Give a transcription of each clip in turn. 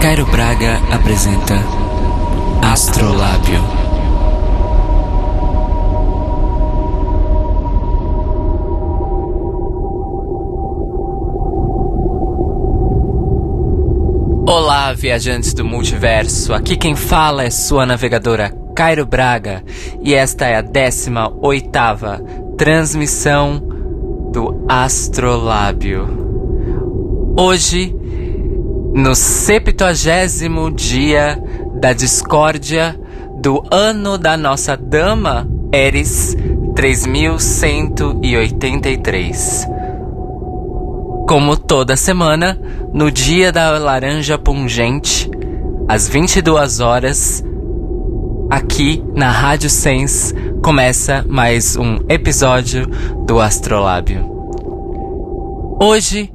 Cairo Braga apresenta Astrolábio. Olá, viajantes do multiverso. Aqui quem fala é sua navegadora Cairo Braga e esta é a 18ª transmissão do Astrolábio. Hoje, no 70º dia da Discórdia do ano da Nossa Dama Eris 3183. Como toda semana, no dia da laranja pungente, às 22 horas, aqui na Rádio SENS, começa mais um episódio do Astrolábio. Hoje,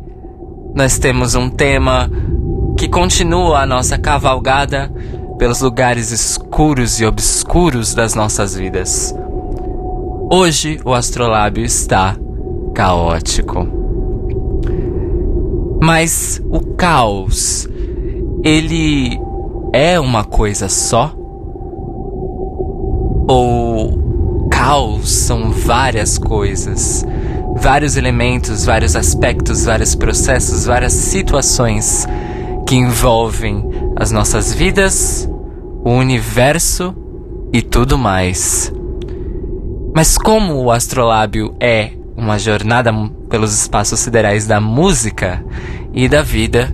nós temos um tema que continua a nossa cavalgada pelos lugares escuros e obscuros das nossas vidas. Hoje o Astrolábio está caótico. Mas o caos, ele é uma coisa só? Ou caos são várias coisas? Vários elementos, vários aspectos, vários processos, várias situações que envolvem as nossas vidas, o universo e tudo mais. Mas como o Astrolábio é uma jornada pelos espaços siderais da música e da vida,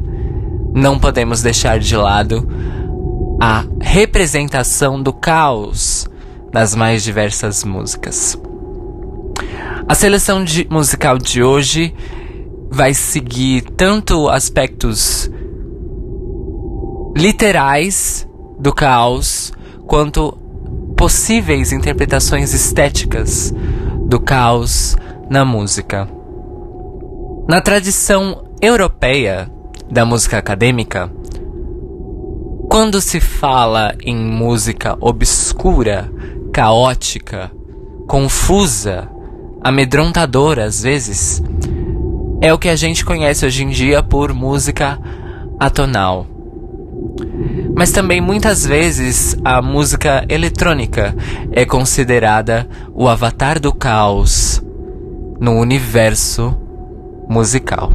não podemos deixar de lado a representação do caos nas mais diversas músicas. A seleção musical de hoje vai seguir tanto aspectos literais do caos, quanto possíveis interpretações estéticas do caos na música. Na tradição europeia da música acadêmica, quando se fala em música obscura, caótica, confusa, amedrontadora às vezes, é o que a gente conhece hoje em dia por música atonal. Mas também muitas vezes a música eletrônica é considerada o avatar do caos no universo musical.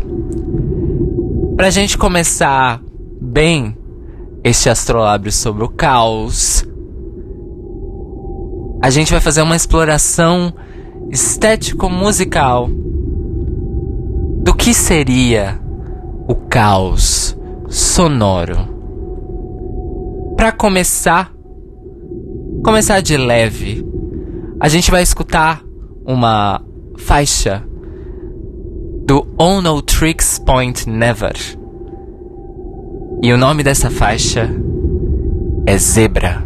Pra gente começar bem este astrolábio sobre o caos, a gente vai fazer uma exploração estético-musical do que seria o caos sonoro. Para começar de leve, a gente vai escutar uma faixa do Oneohtrix Point Never. E o nome dessa faixa é Zebra.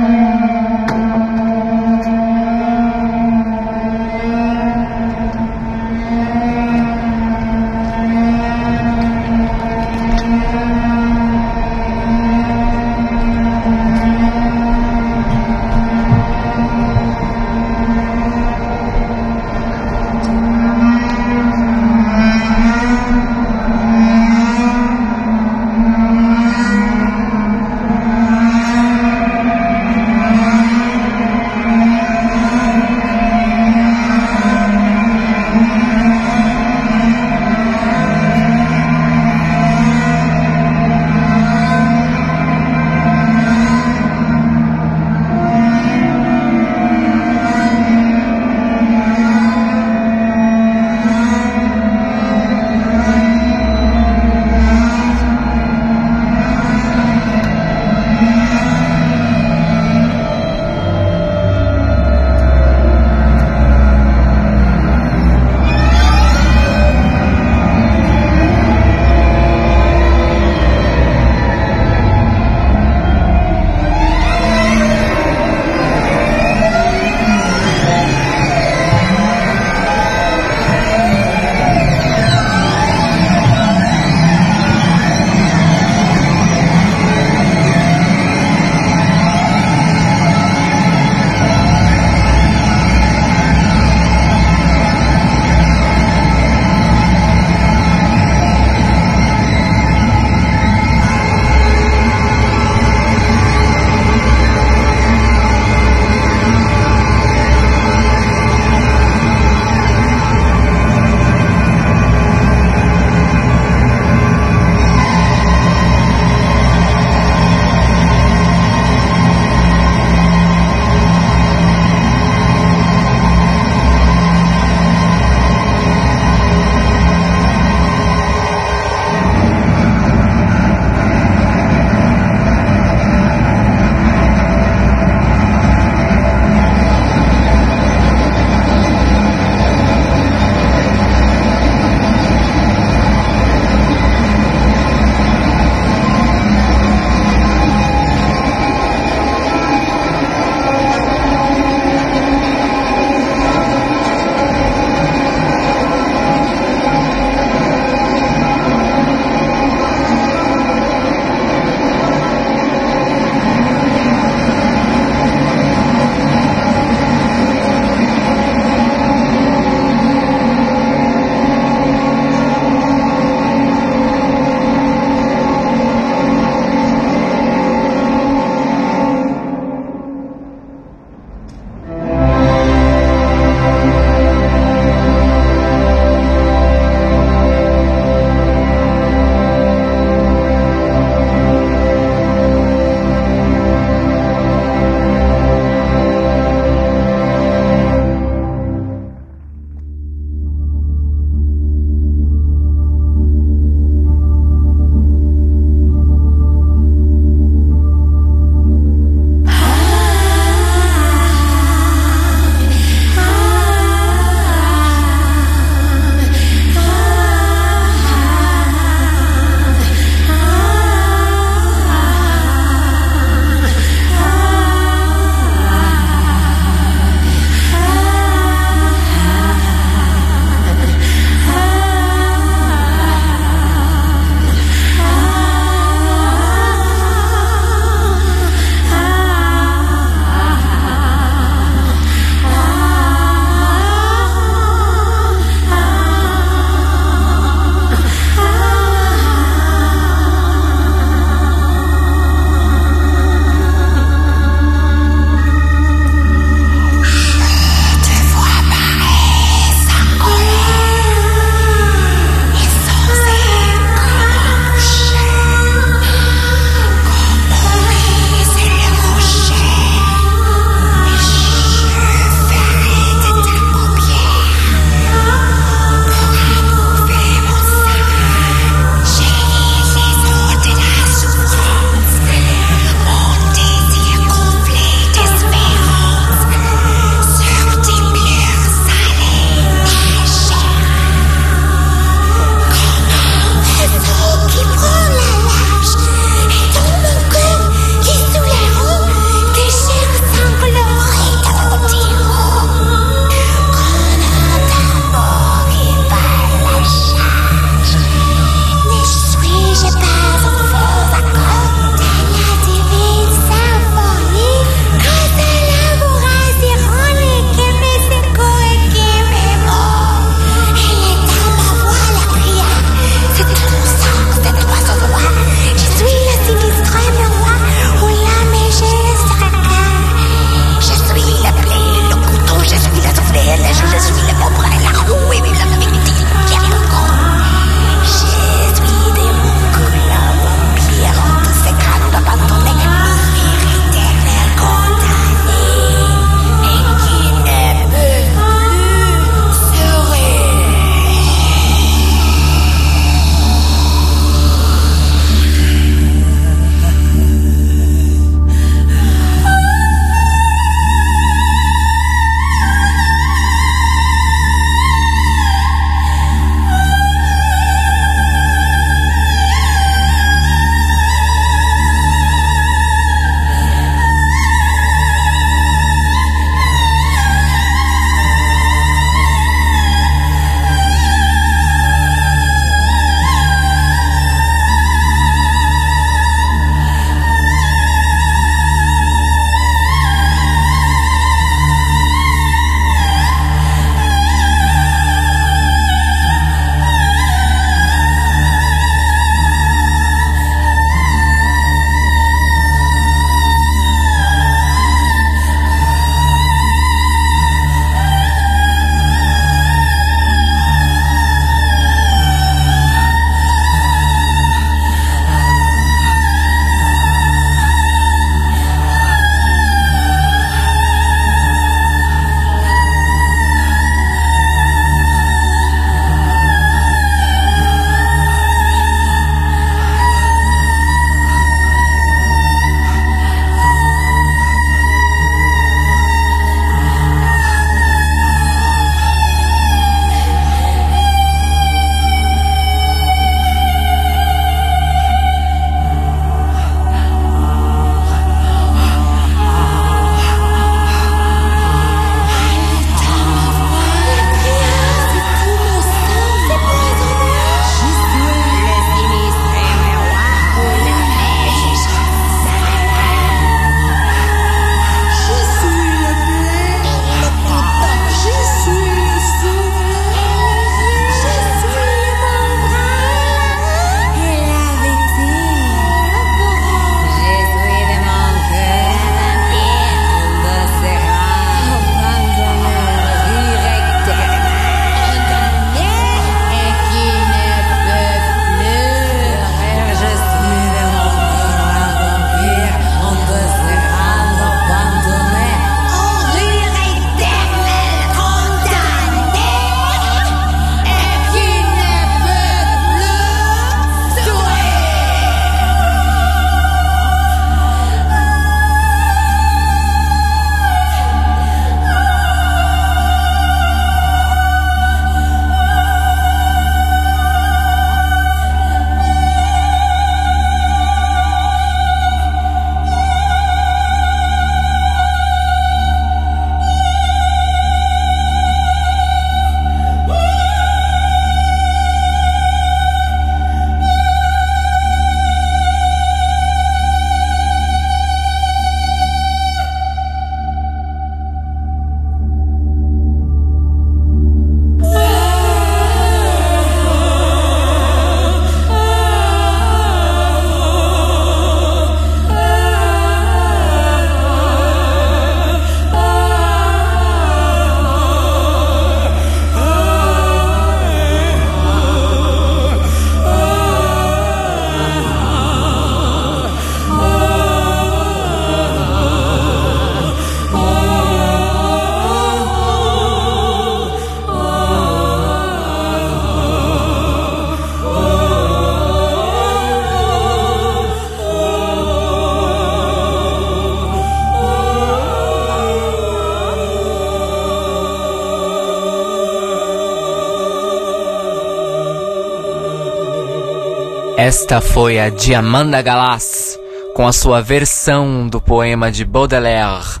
Esta foi a Diamanda Galás com a sua versão do poema de Baudelaire,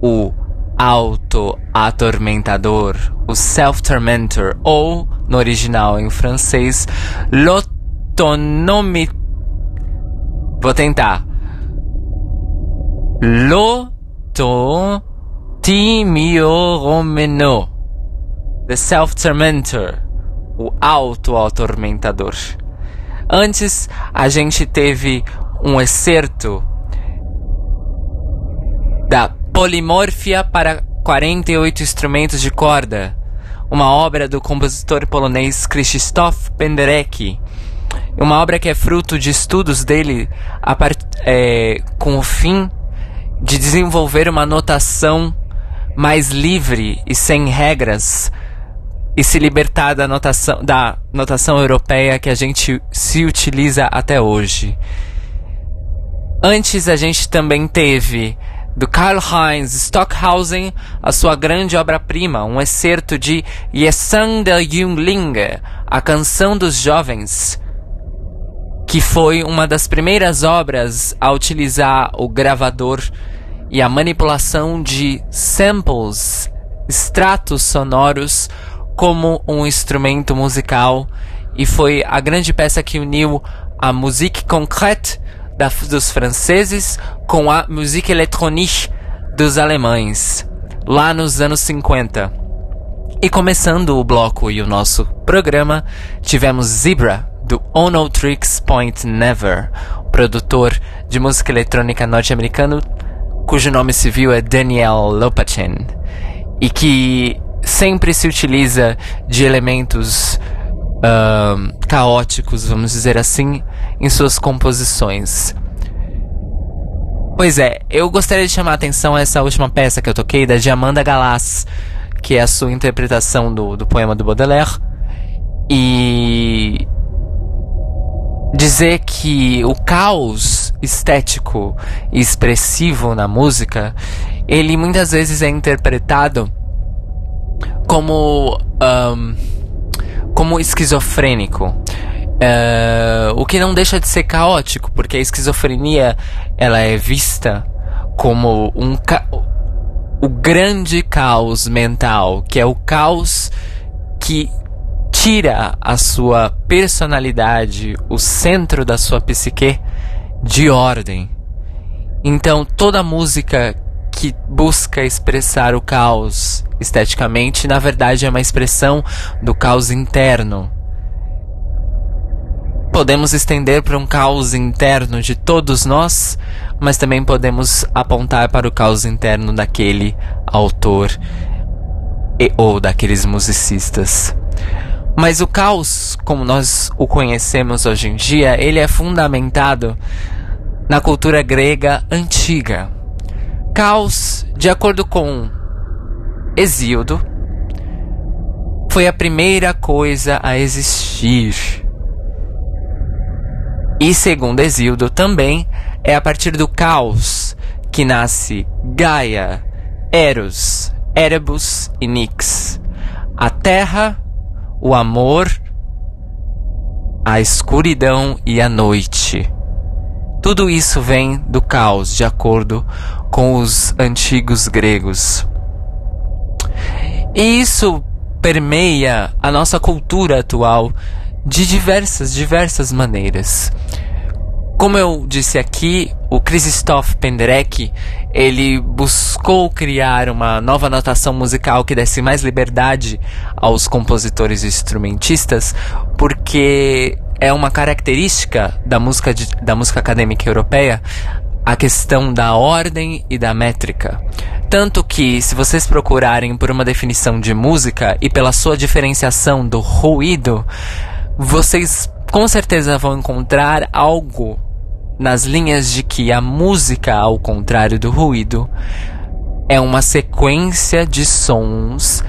o auto-atormentador, o self-tormentor, ou, no original em francês, l'autonomie... Vou tentar. L'autotimiorómeno, the self-tormentor, o auto-atormentador. Antes, a gente teve um excerto da Polimorfia para 48 instrumentos de corda, uma obra do compositor polonês Krzysztof Penderecki, uma obra que é fruto de estudos dele com o fim de desenvolver uma notação mais livre e sem regras, e se libertar da notação europeia que a gente se utiliza até hoje. Antes, a gente também teve, do Karl Heinz Stockhausen, a sua grande obra-prima, um excerto de Gesang der Jünglinge, a Canção dos Jovens, que foi uma das primeiras obras a utilizar o gravador e a manipulação de samples, extratos sonoros, como um instrumento musical, e foi a grande peça que uniu a musique concrète dos franceses com a musique électronique dos alemães, lá nos anos 50. E começando o bloco e o nosso programa, tivemos Zebra, do Oneohtrix Point Never, produtor de música eletrônica norte-americano, cujo nome civil é Daniel Lopatin, e que sempre se utiliza de elementos caóticos, vamos dizer assim, em suas composições. Pois é, eu gostaria de chamar a atenção a essa última peça que eu toquei, da Diamanda Galás, que é a sua interpretação do poema do Baudelaire, e dizer que o caos estético e expressivo na música, ele muitas vezes é interpretado como esquizofrênico, o que não deixa de ser caótico, porque a esquizofrenia, ela é vista como o grande caos mental, que é o caos que tira a sua personalidade, o centro da sua psique, de ordem. Então toda música que busca expressar o caos esteticamente, na verdade, é uma expressão do caos interno. Podemos estender para um caos interno de todos nós, mas também podemos apontar para o caos interno daquele autor ou daqueles musicistas. Mas o caos, como nós o conhecemos hoje em dia, ele é fundamentado na cultura grega antiga. Caos, de acordo com Hesíodo, foi a primeira coisa a existir. E segundo Hesíodo também, é a partir do caos que nasce Gaia, Eros, Erebus e Nix. A terra, o amor, a escuridão e a noite. Tudo isso vem do caos, de acordo com os antigos gregos. E isso permeia a nossa cultura atual de diversas maneiras. Como eu disse aqui, o Krzysztof Penderecki, ele buscou criar uma nova notação musical que desse mais liberdade aos compositores e instrumentistas, porque é uma característica da música acadêmica europeia a questão da ordem e da métrica. Tanto que, se vocês procurarem por uma definição de música e pela sua diferenciação do ruído, vocês com certeza vão encontrar algo nas linhas de que a música, ao contrário do ruído, é uma sequência de sons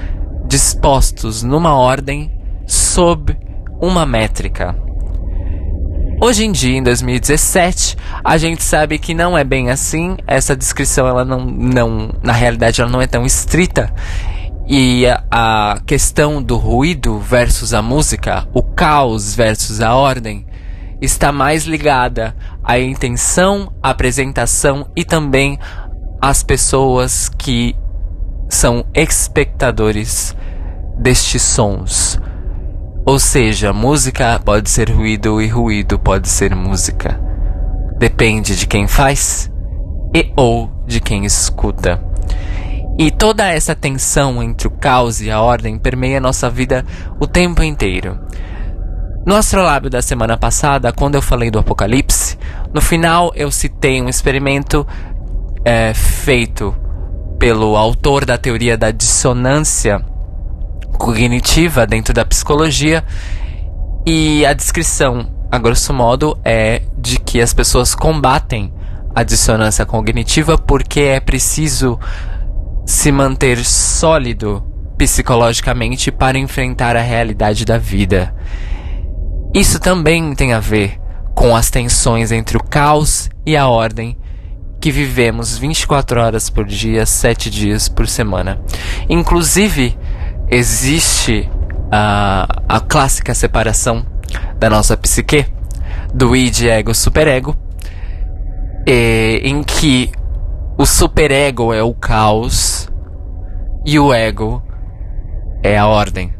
dispostos numa ordem sob uma métrica. Hoje em dia, em 2017, a gente sabe que não é bem assim. Essa descrição, ela não, na realidade, ela não é tão estrita. E a questão do ruído versus a música, o caos versus a ordem, está mais ligada à intenção, à apresentação e também às pessoas que são espectadores destes sons. Ou seja, música pode ser ruído e ruído pode ser música. Depende de quem faz e ou de quem escuta. E toda essa tensão entre o caos e a ordem permeia nossa vida o tempo inteiro. No Astrolábio da semana passada, quando eu falei do Apocalipse, no final eu citei um experimento feito pelo autor da teoria da dissonância cognitiva dentro da psicologia, e a descrição, a grosso modo, é de que as pessoas combatem a dissonância cognitiva porque é preciso se manter sólido psicologicamente para enfrentar a realidade da vida. Isso também tem a ver com as tensões entre o caos e a ordem que vivemos 24 horas por dia, 7 dias por semana. Inclusive, existe a clássica separação da nossa psique, do id, ego, superego, em que o superego é o caos e o ego é a ordem.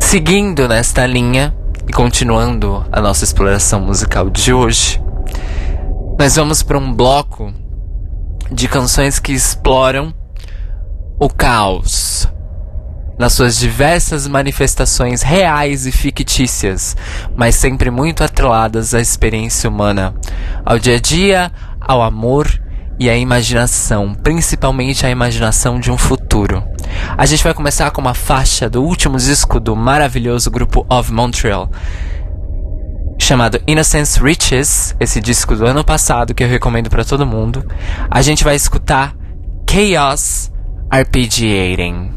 Seguindo nesta linha e continuando a nossa exploração musical de hoje, nós vamos para um bloco de canções que exploram o caos nas suas diversas manifestações reais e fictícias, mas sempre muito atreladas à experiência humana, ao dia a dia, ao amor e à imaginação, principalmente à imaginação de um futuro. A gente vai começar com uma faixa do último disco do maravilhoso grupo Of Montreal, chamado Innocence Riches, esse disco do ano passado que eu recomendo para todo mundo. A gente vai escutar Chaos Arpeggiating.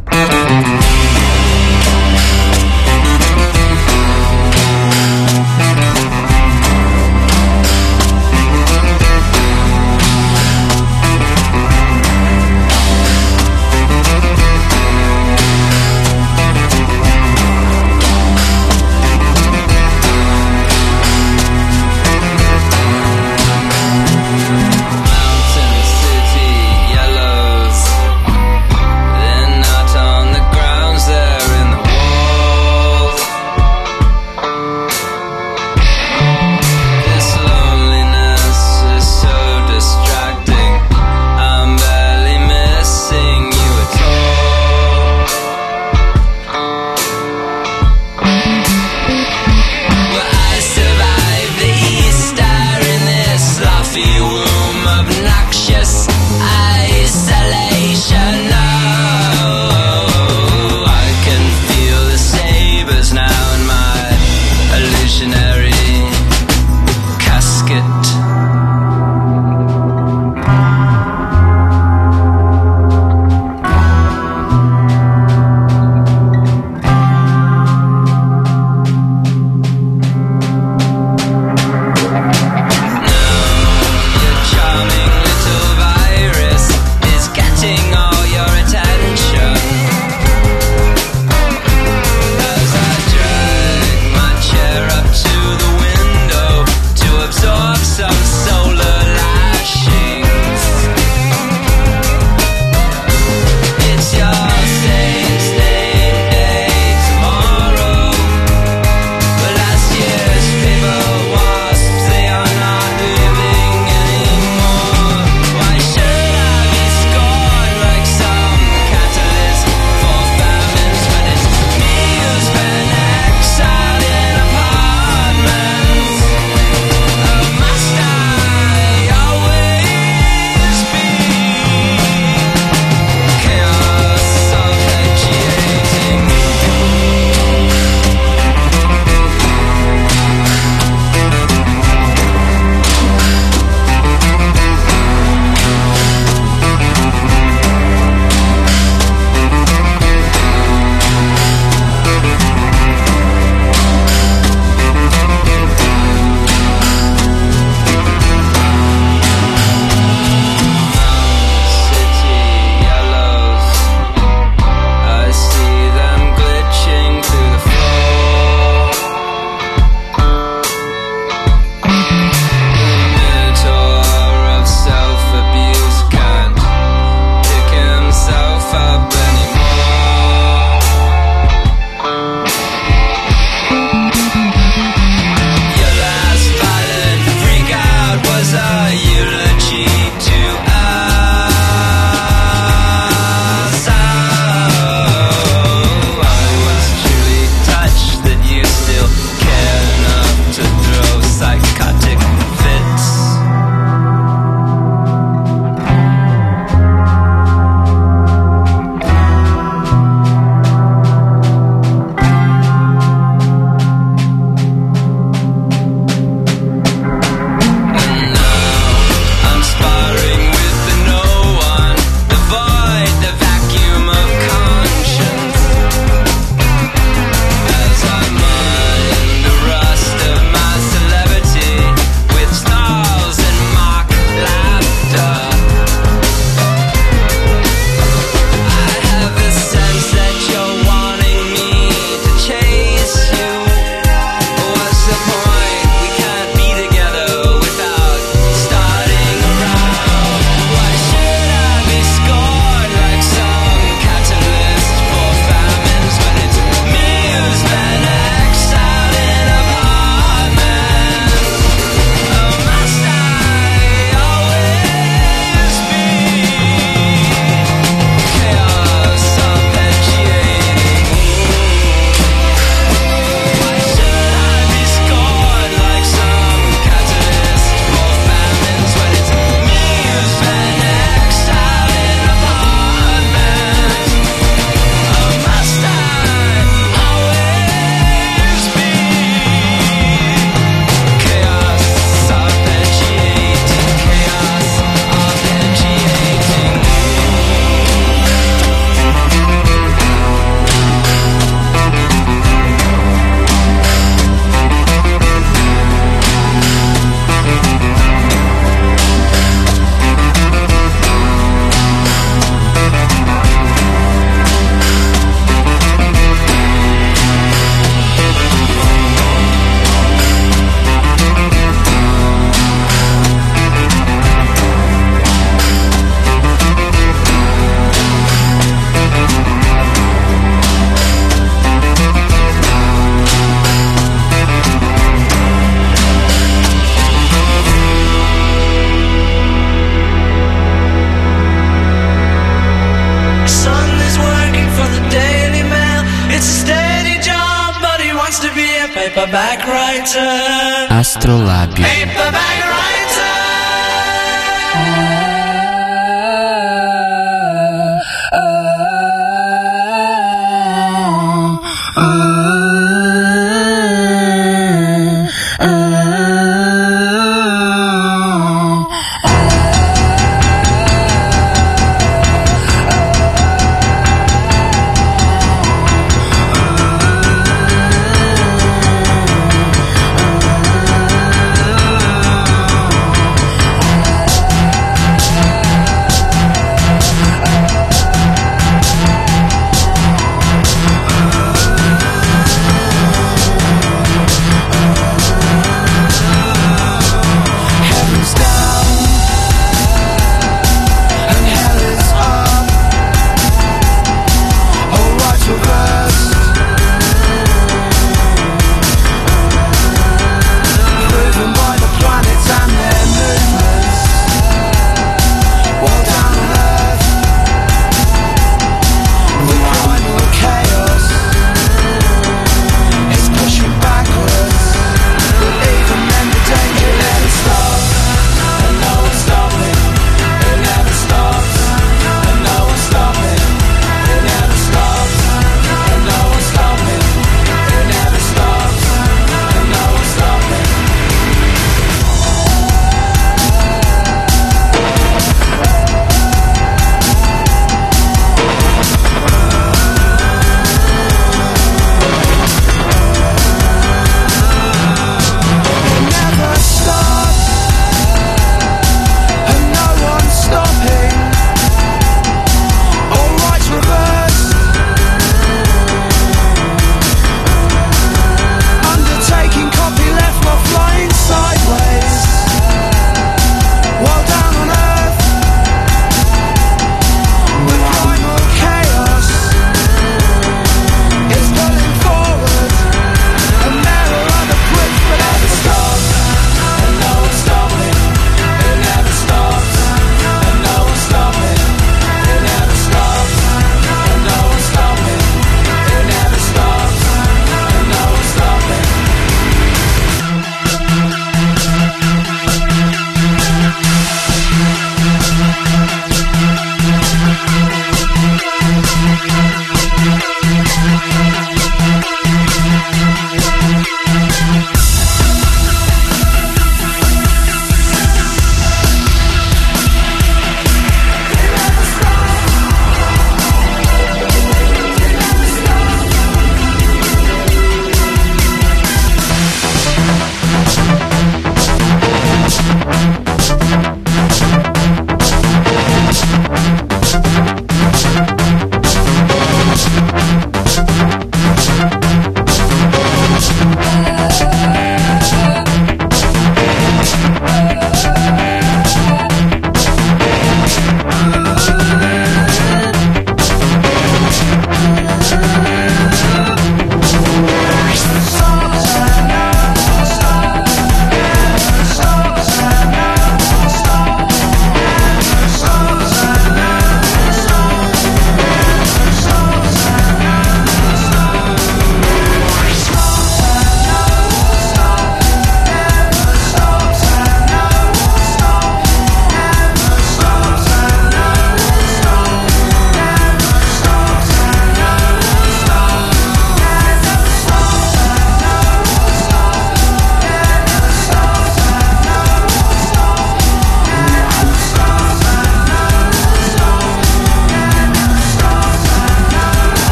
Astrolábio.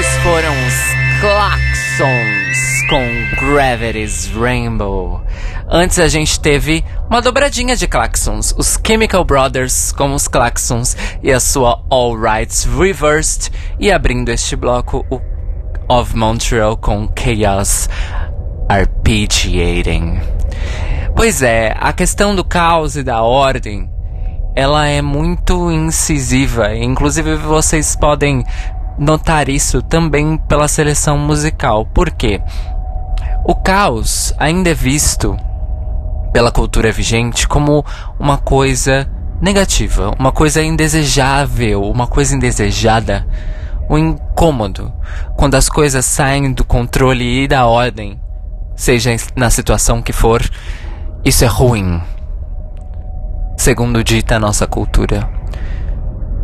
antes foram os Klaxons com Gravity's Rainbow. Antes a gente teve uma dobradinha de Klaxons, os Chemical Brothers com os Klaxons e a sua All Rights Reversed, e abrindo este bloco o Of Montreal com Chaos Arpeggiating. Pois é, a questão do caos e da ordem, ela é muito incisiva. Inclusive vocês podem notar isso também pela seleção musical. Por quê? O caos ainda é visto pela cultura vigente como uma coisa negativa, uma coisa indesejável, uma coisa indesejada, um incômodo, quando as coisas saem do controle e da ordem, seja na situação que for, isso é ruim, segundo dita a nossa cultura.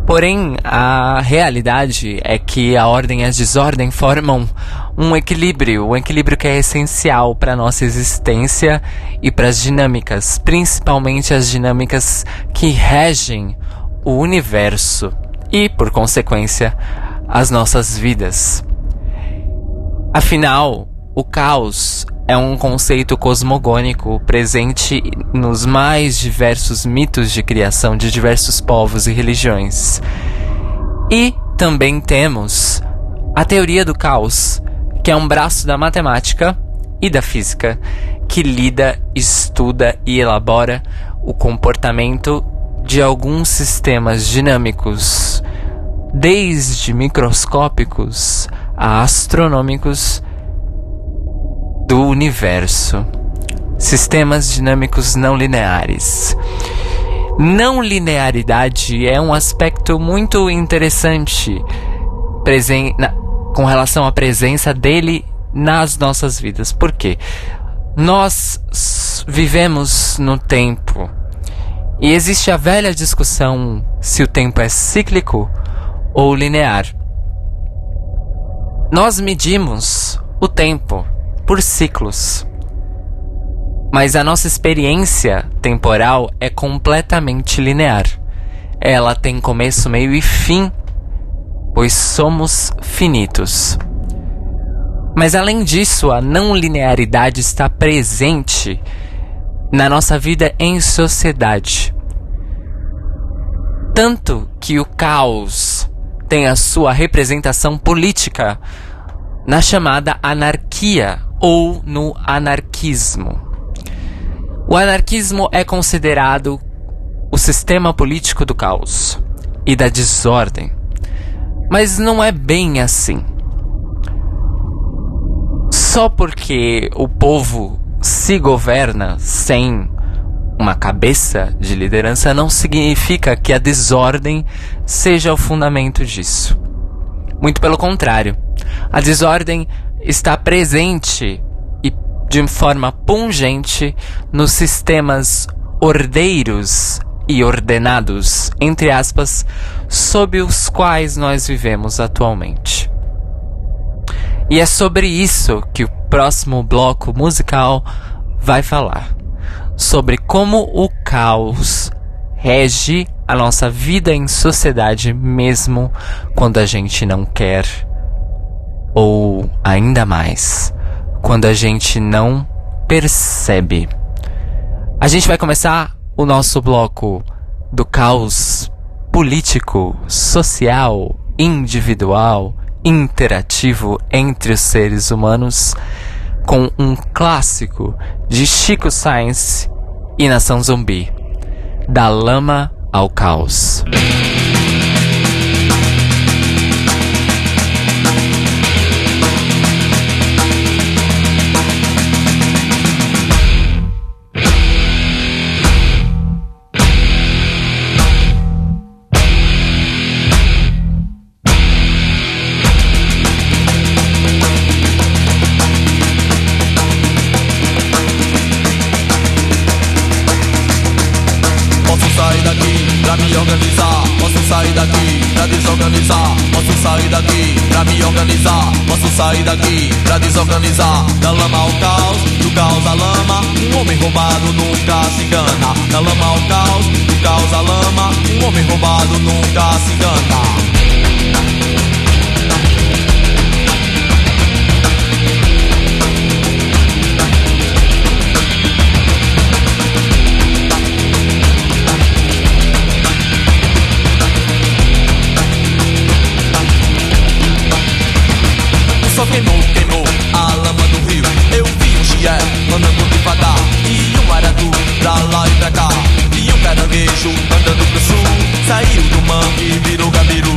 Porém, a realidade é que a ordem e a desordem formam um equilíbrio que é essencial para a nossa existência e para as dinâmicas, principalmente as dinâmicas que regem o universo e, por consequência, as nossas vidas. Afinal, o caos é um conceito cosmogônico presente nos mais diversos mitos de criação de diversos povos e religiões. E também temos a teoria do caos, que é um braço da matemática e da física, que lida, estuda e elabora o comportamento de alguns sistemas dinâmicos, desde microscópicos a astronômicos do universo. Sistemas dinâmicos não lineares. Não linearidade é um aspecto muito interessante com relação à presença dele nas nossas vidas. Por quê? Nós vivemos no tempo e existe a velha discussão se o tempo é cíclico ou linear. Nós medimos o tempo por ciclos, mas a nossa experiência temporal é completamente linear. Ela tem começo, meio e fim, pois somos finitos. Mas além disso, a não linearidade está presente na nossa vida em sociedade. Tanto que o caos tem a sua representação política na chamada anarquia ou no anarquismo. O anarquismo é considerado o sistema político do caos e da desordem, mas não é bem assim. Só porque o povo se governa sem uma cabeça de liderança não significa que a desordem seja o fundamento disso. Muito pelo contrário, a desordem está presente e de forma pungente nos sistemas ordeiros e ordenados, entre aspas, sob os quais nós vivemos atualmente. E é sobre isso que o próximo bloco musical vai falar, sobre como o caos rege a nossa vida em sociedade mesmo quando a gente não quer, ou ainda mais, quando a gente não percebe. A gente vai começar o nosso bloco do caos político, social, individual, interativo entre os seres humanos com um clássico de Chico Science e Nação Zumbi, Da Lama ao Caos. Sair daqui pra desorganizar, da lama ao caos, do caos à lama, um homem roubado nunca se engana. Da lama ao caos, do caos à lama, um homem roubado nunca se engana. rancho, andando pro sul, saiu do mangue, virou gabiru.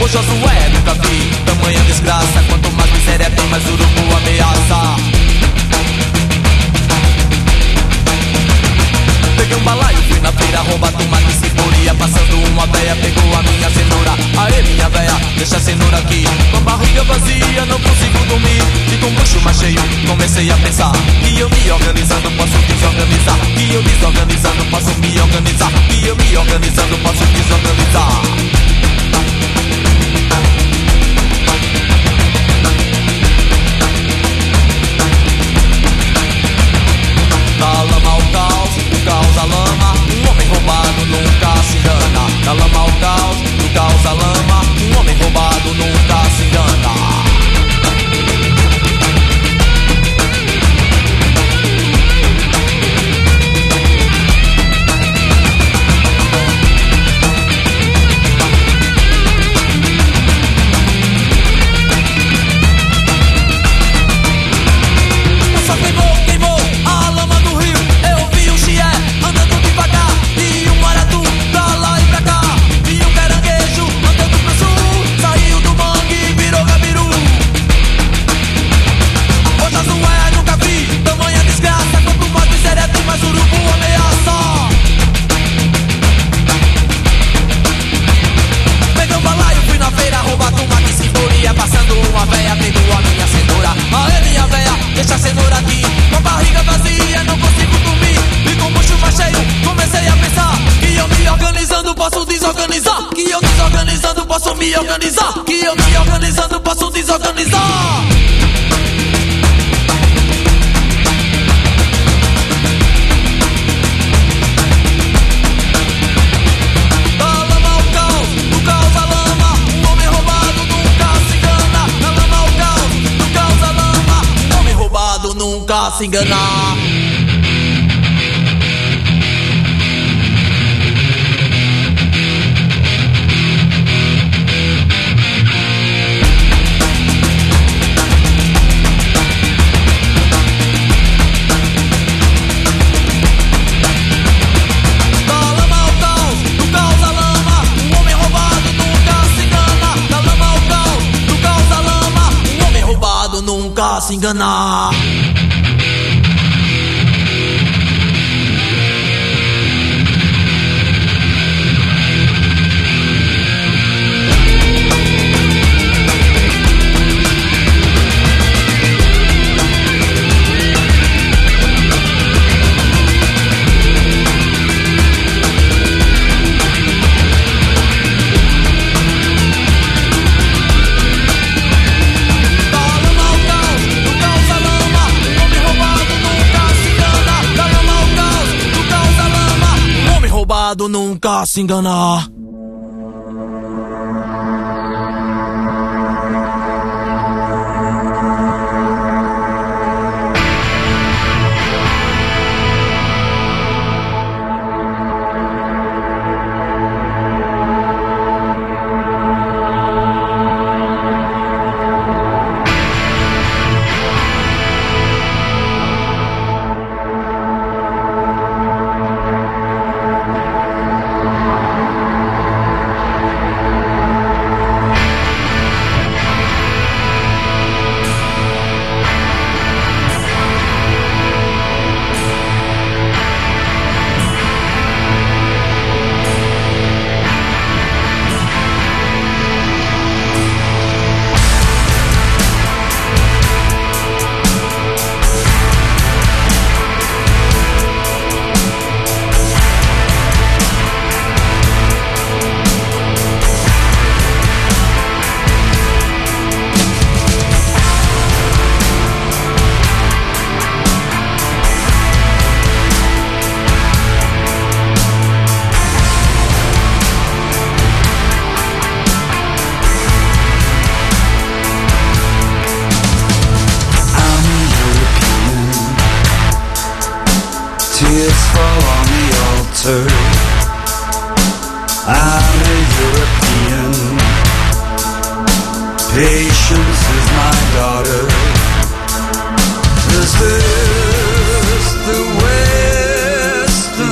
O Josué nunca vi tamanha desgraça, quanto mais miséria tem, mais urubu ameaça. Peguei um balaio, fui na feira, rouba tomate e cebolinha, passando uma véia, pegou a minha cenoura. Aê, minha véia, deixa a cenoura aqui. Com a barriga vazia, não consigo dormir. Fico um luxo mais cheio, comecei a pensar que eu me organizando posso desorganizar, que eu desorganizando posso me organizar, que eu me organizando posso desorganizar. Da lama ao caos, do caos à lama, um homem roubado nunca se engana. Da lama ao caos, do caos à lama, um homem roubado nunca se engana. Se enganar. Nunca se enganar. Nunca se enganar. Is this the West?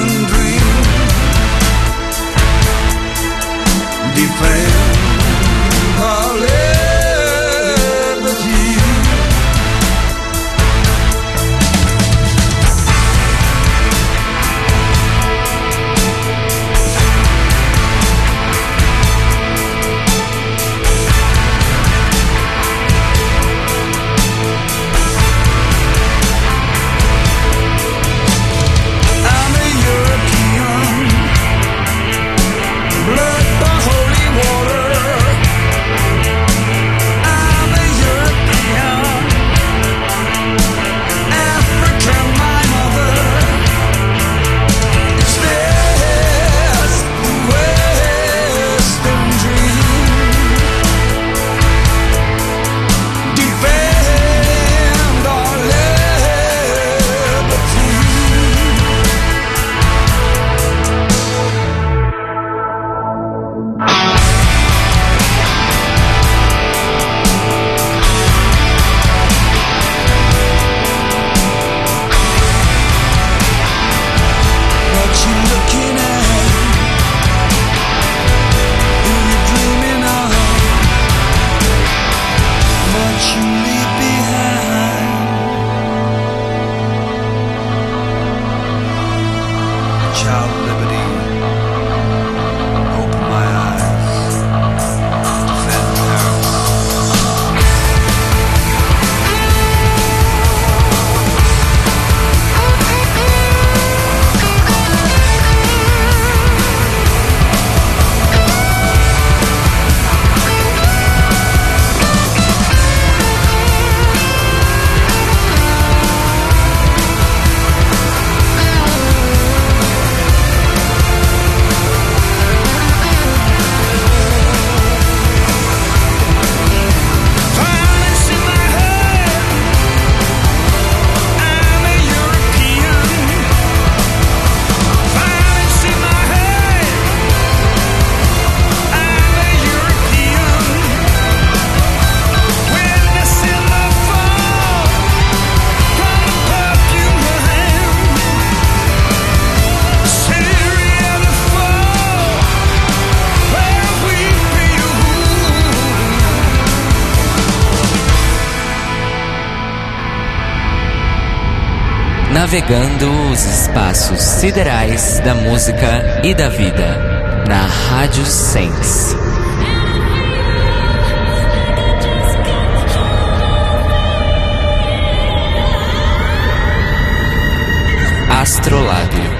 navegando os espaços siderais da música e da vida, na Rádio SENS. Astrolábio.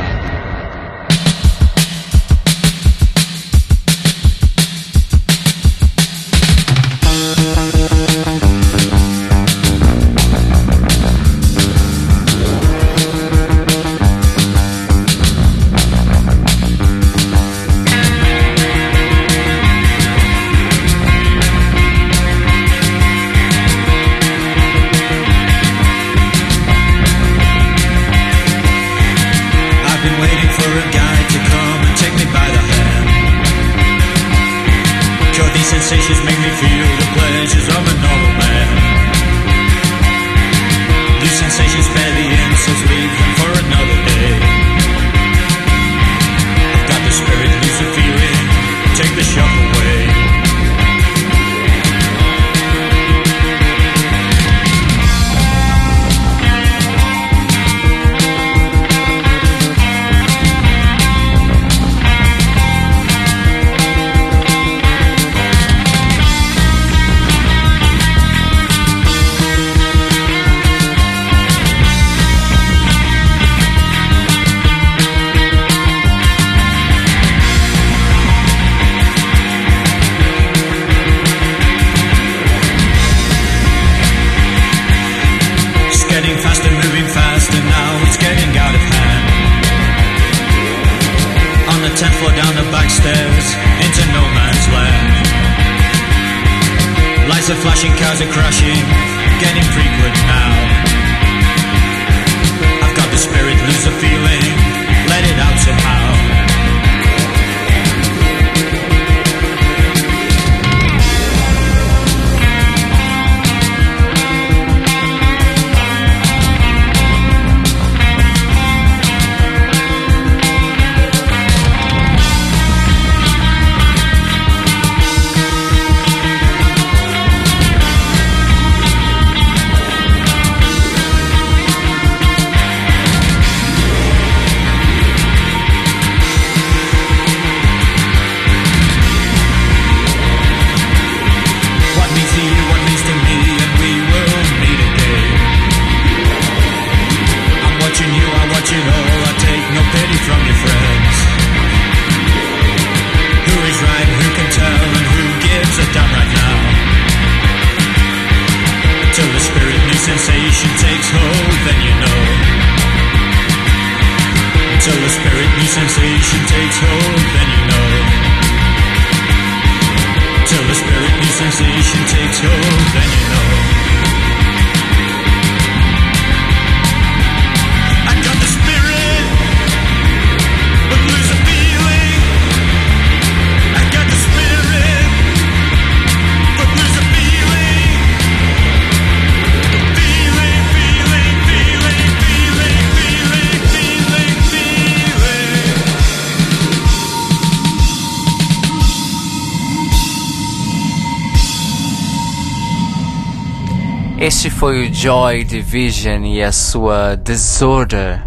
Este foi o Joy Division e a sua Disorder.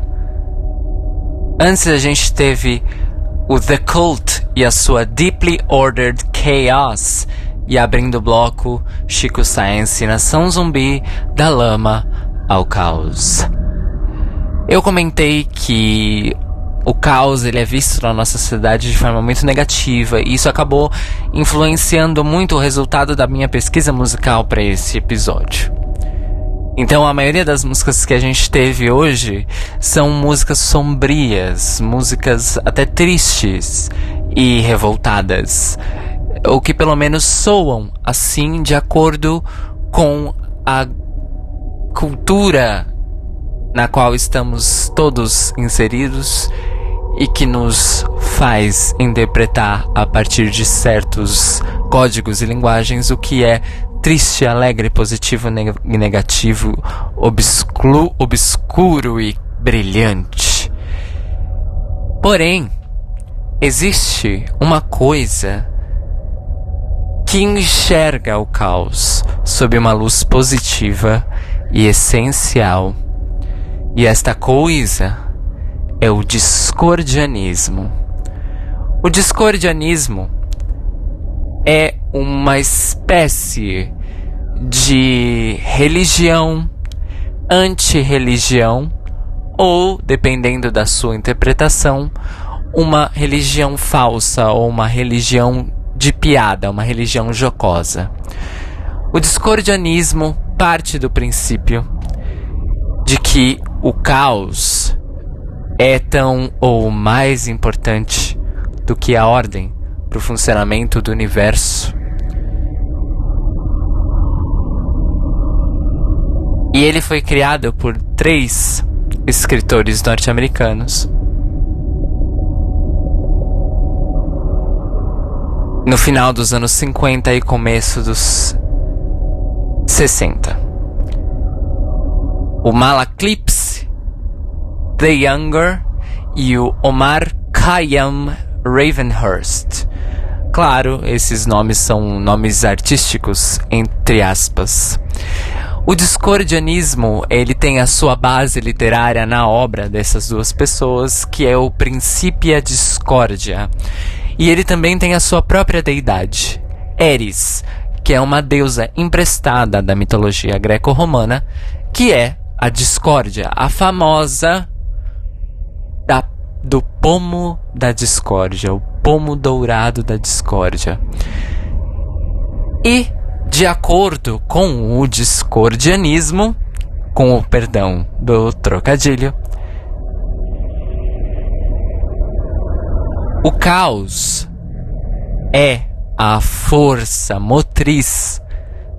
Antes a gente teve o The Cult e a sua Deeply Ordered Chaos. E abrindo o bloco, Chico Science e Nação Zumbi, da lama ao caos. Eu comentei que o caos ele é visto na nossa sociedade de forma muito negativa, e isso acabou influenciando muito o resultado da minha pesquisa musical para esse episódio. Então a maioria das músicas que a gente teve hoje são músicas sombrias, músicas até tristes e revoltadas, ou que pelo menos soam assim de acordo com a cultura na qual estamos todos inseridos e que nos faz interpretar a partir de certos códigos e linguagens o que é triste, alegre, positivo, negativo, obscuro e brilhante. Porém, existe uma coisa que enxerga o caos sob uma luz positiva e essencial, E esta coisa é o discordianismo. O discordianismo é uma espécie de religião, antirreligião, ou, dependendo da sua interpretação, uma religião falsa ou uma religião de piada, uma religião jocosa. O discordianismo parte do princípio de que o caos é tão ou mais importante do que a ordem para o funcionamento do universo. E ele foi criado por 3 escritores norte-americanos. No final dos anos 50 e começo dos 60. O Malaclips, The Younger e o Omar Khayyam Ravenhurst. Claro, esses nomes são nomes artísticos, entre aspas. O discordianismo, ele tem a sua base literária na obra dessas 2 pessoas, que é o Principia Discordia. E ele também tem a sua própria deidade, Eris, que é uma deusa emprestada da mitologia greco-romana, que é a discórdia, a famosa do pomo da discórdia, o pomo dourado da discórdia. E, de acordo com o discordianismo, com o perdão do trocadilho, o caos é a força motriz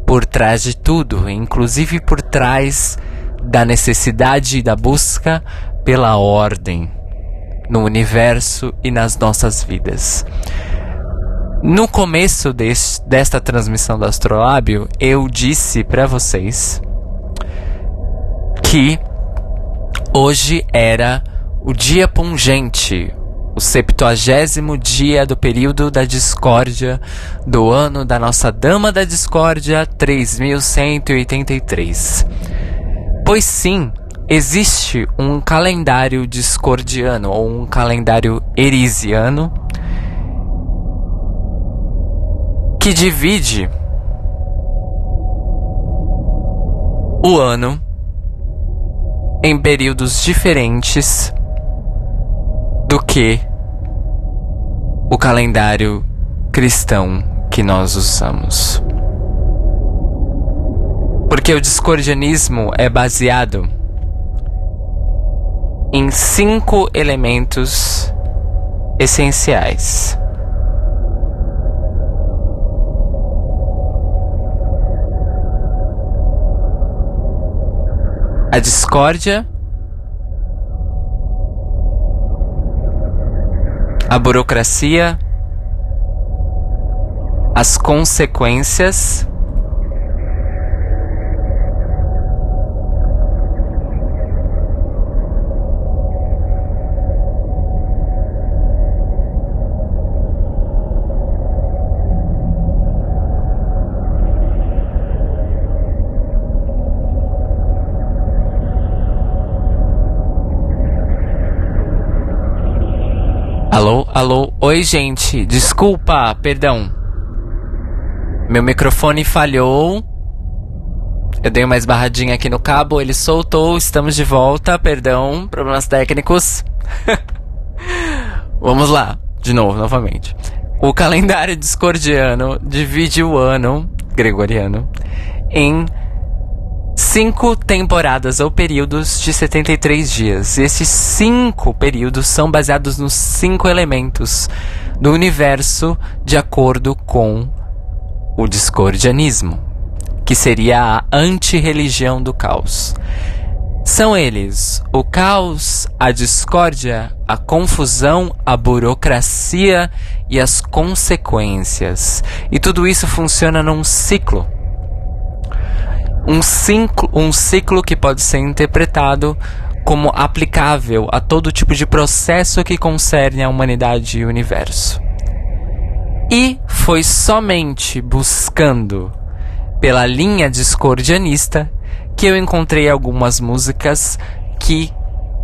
por trás de tudo, inclusive por trás da necessidade e da busca pela ordem no universo e nas nossas vidas. No começo desta transmissão do Astrolábio, eu disse para vocês que hoje era o dia pungente, o 70º dia do período da discórdia, do ano da Nossa Dama da Discórdia, 3183. Pois sim, existe um calendário discordiano, ou um calendário erisiano, que divide o ano em períodos diferentes do que o calendário cristão que nós usamos. Porque o discordianismo é baseado em 5 elementos essenciais. A discórdia, a burocracia, as consequências, alô, oi gente, desculpa, perdão, meu microfone falhou, eu dei uma esbarradinha aqui no cabo, ele soltou, estamos de volta, perdão, problemas técnicos. Vamos lá, de novo, novamente. O calendário discordiano divide o ano gregoriano em 5 temporadas ou períodos de 73 dias. E esses 5 períodos são baseados nos 5 elementos do universo de acordo com o discordianismo, que seria a antirreligião do caos. São eles o caos, a discórdia, a confusão, a burocracia e as consequências. E tudo isso funciona num ciclo. Um ciclo que pode ser interpretado como aplicável a todo tipo de processo que concerne a humanidade e o universo. E foi somente buscando pela linha discordianista que eu encontrei algumas músicas que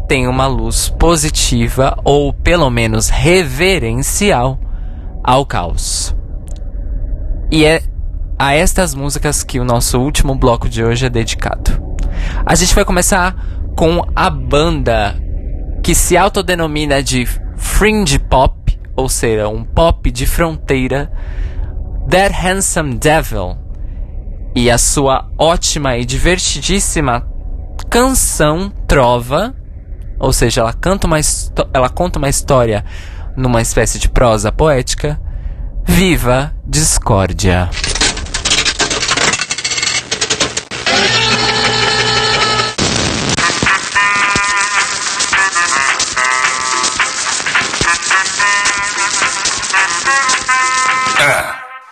tem uma luz positiva ou pelo menos reverencial ao caos. E é a estas músicas que o nosso último bloco de hoje é dedicado. A gente vai começar com a banda que se autodenomina de Fringe Pop, ou seja, um pop de fronteira, That Handsome Devil, e a sua ótima e divertidíssima canção Trova, ou seja, ela conta uma história numa espécie de prosa poética, Viva Discórdia.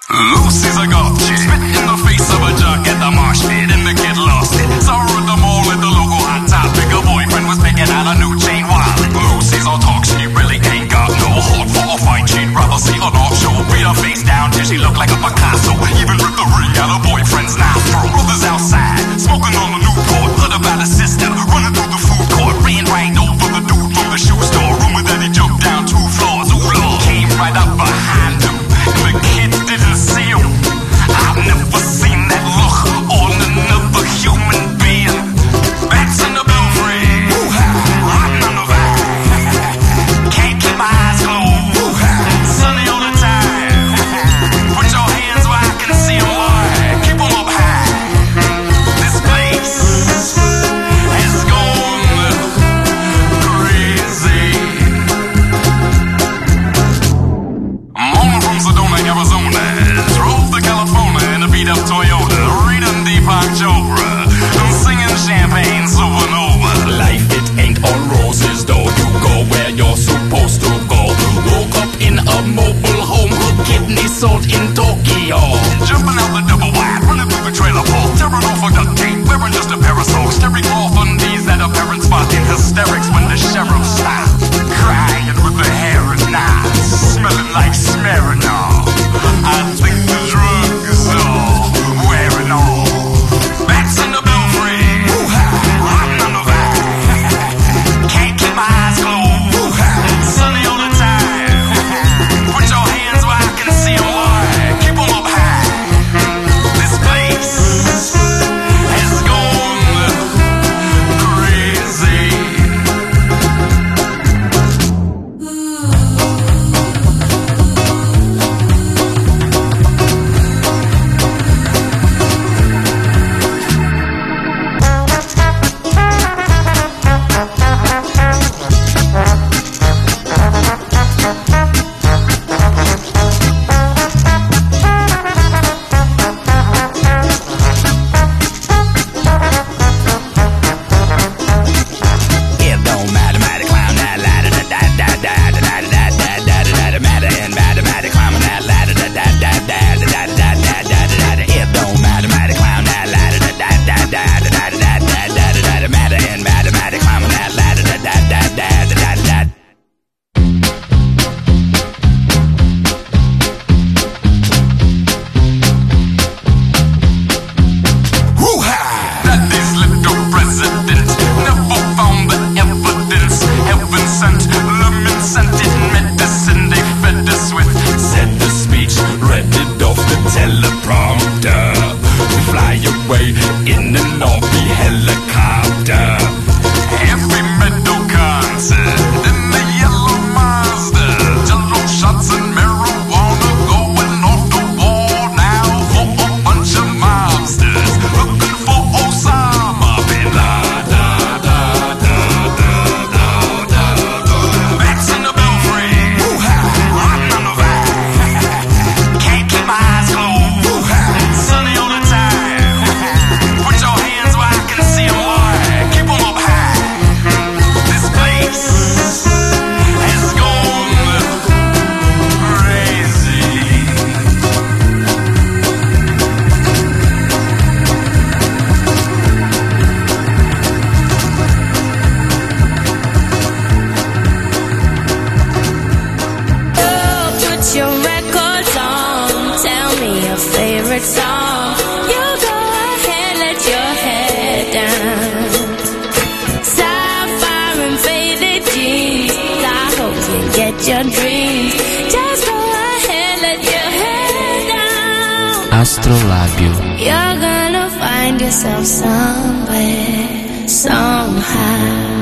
Loose as I got you, spit in the face of a jock at the mosh pit, and the kid lost it. Saw her at the mall with the logo hot topic. Her boyfriend was picking out a new chain wallet. Lucy's all talk, she really ain't got no heart for a fight. She'd rather see an offshore, beat her face down till she looked like a Picasso. Even ripped the ring out her boyfriend's nostril. Brothers outside, smoking on the Newport. Heard about a sister running through the food court. Ran right over the dude from the shoe store. Rumored that he jumped down 2 floors. Ooh, Lord, came right up behind him. The kid didn't see him. I've never seen that look on another human being. Bats in the blue friend, rotten on the vine. Can't keep my eyes closed, sunny all the time. Put your hands where I can see them, boy. Keep them up high. This place has gone crazy. Mona from Sedona, Arizona, drove to California in a beat-up Toyota, reading Deepak Chopra, singing Champagne Supernova. Life, it ain't all roses, though. You go where you're supposed to go. Woke up in a mobile home, kidney sold in Tokyo. Jumping out the double wide, running through the trailer park, tearing off a duct tape, wearing just a parasol, staring off on these that her parents spot in hysterics when the sheriff stopped, crying with the hair and eyes, smelling like Smirnoff. I think the drugs are wearing off. Bats in the blue friend, rotten on the vine. Can't keep my eyes closed, sunny all the time. Put your hands where I can see them, boy. Astrolábio. You're gonna find yourself somewhere, somehow.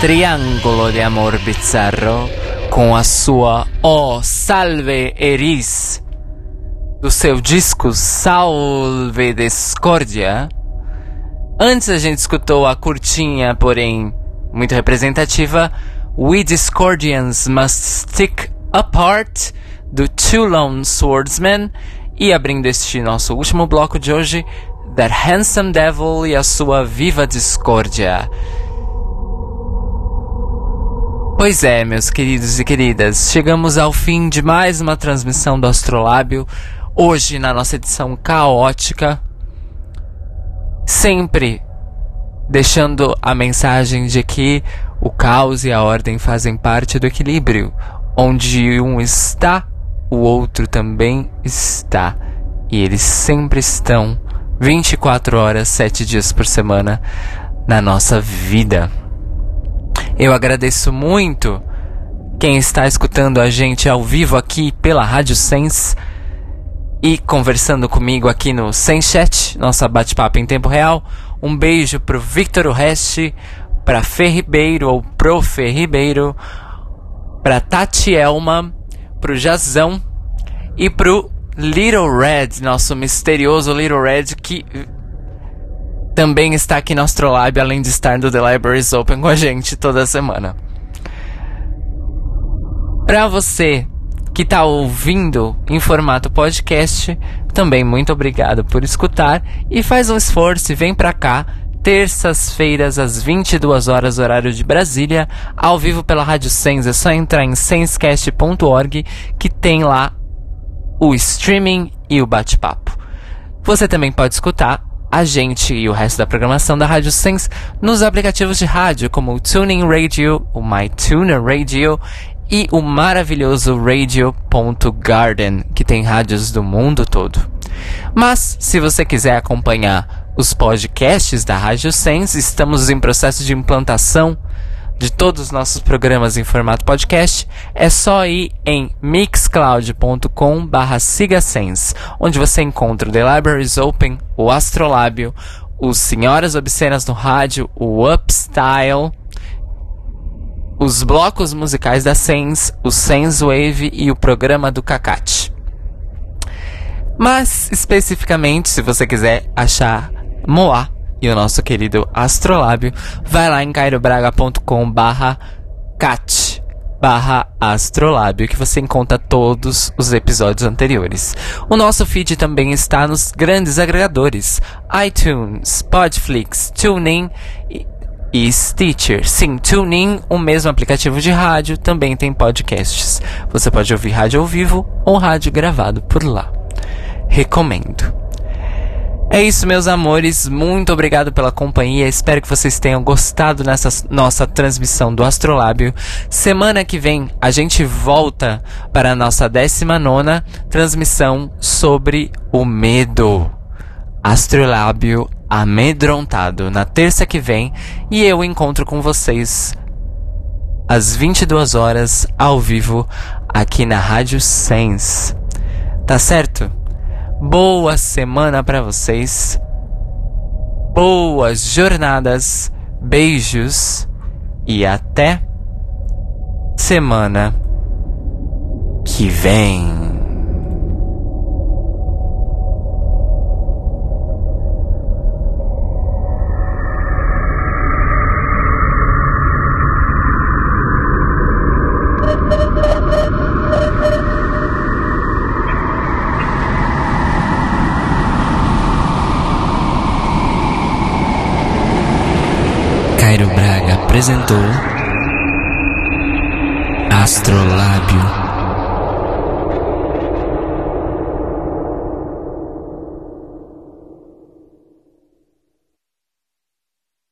Triângulo de Amor Bizarro, com a sua Oh Salve Eris, do seu disco Salve Discórdia. Antes a gente escutou a curtinha, porém muito representativa, We Discordians Must Stick Apart, do Two Lone Swordsmen. E abrindo este nosso último bloco de hoje, That Handsome Devil e a sua Viva Discórdia. Pois é, meus queridos e queridas, chegamos ao fim de mais uma transmissão do Astrolábio, hoje na nossa edição caótica, sempre deixando a mensagem de que o caos e a ordem fazem parte do equilíbrio, onde um está, o outro também está, e eles sempre estão 24 horas, 7 dias por semana na nossa vida. Eu agradeço muito quem está escutando a gente ao vivo aqui pela Rádio SENS e conversando comigo aqui no SENS Chat, nossa bate-papo em tempo real. Um beijo pro Victor Ureste, pra Fê Ribeiro ou pro Fê Ribeiro, pra Tati Elma, pro Jazão e pro Little Red, nosso misterioso Little Red, que também está aqui no Astrolábio, além de estar no The Libraries Open com a gente toda semana. Para você que está ouvindo em formato podcast, também muito obrigado por escutar. E faz um esforço e vem para cá, terças-feiras, às 22 horas, horário de Brasília, ao vivo pela Rádio Sens. É só entrar em senscast.org, que tem lá o streaming e o bate-papo. Você também pode escutar a gente e o resto da programação da Rádio Sens nos aplicativos de rádio, como o TuneIn Radio, o MyTuner Radio e o maravilhoso Radio.Garden, que tem rádios do mundo todo. Mas, se você quiser acompanhar os podcasts da Rádio Sens, estamos em processo de implantação de todos os nossos programas em formato podcast. É só ir em mixcloud.com/sigasens, onde você encontra o The Libraries Open, o Astrolábio, os Senhoras Obscenas no Rádio, o Upstyle, os blocos musicais da Sens, o Sens Wave e o programa do Cacate. Mas, especificamente, se você quiser achar Moá e o nosso querido Astrolábio, vai lá em cairobraga.com/cat/astrolábio, que você encontra todos os episódios anteriores. O nosso feed também está nos grandes agregadores: iTunes, Podflix, TuneIn e Stitcher. Sim, TuneIn, o mesmo aplicativo de rádio, também tem podcasts. Você pode ouvir rádio ao vivo ou rádio gravado por lá. Recomendo. É isso, meus amores, muito obrigado pela companhia, espero que vocês tenham gostado nessa nossa transmissão do Astrolábio. Semana que vem a gente volta para a nossa 19ª transmissão sobre o medo. Astrolábio amedrontado, na terça que vem, e eu encontro com vocês às 22 horas ao vivo aqui na Rádio Sens. Tá certo? Boa semana pra vocês, boas jornadas, beijos e até semana que vem. Cairo Braga apresentou Astrolábio.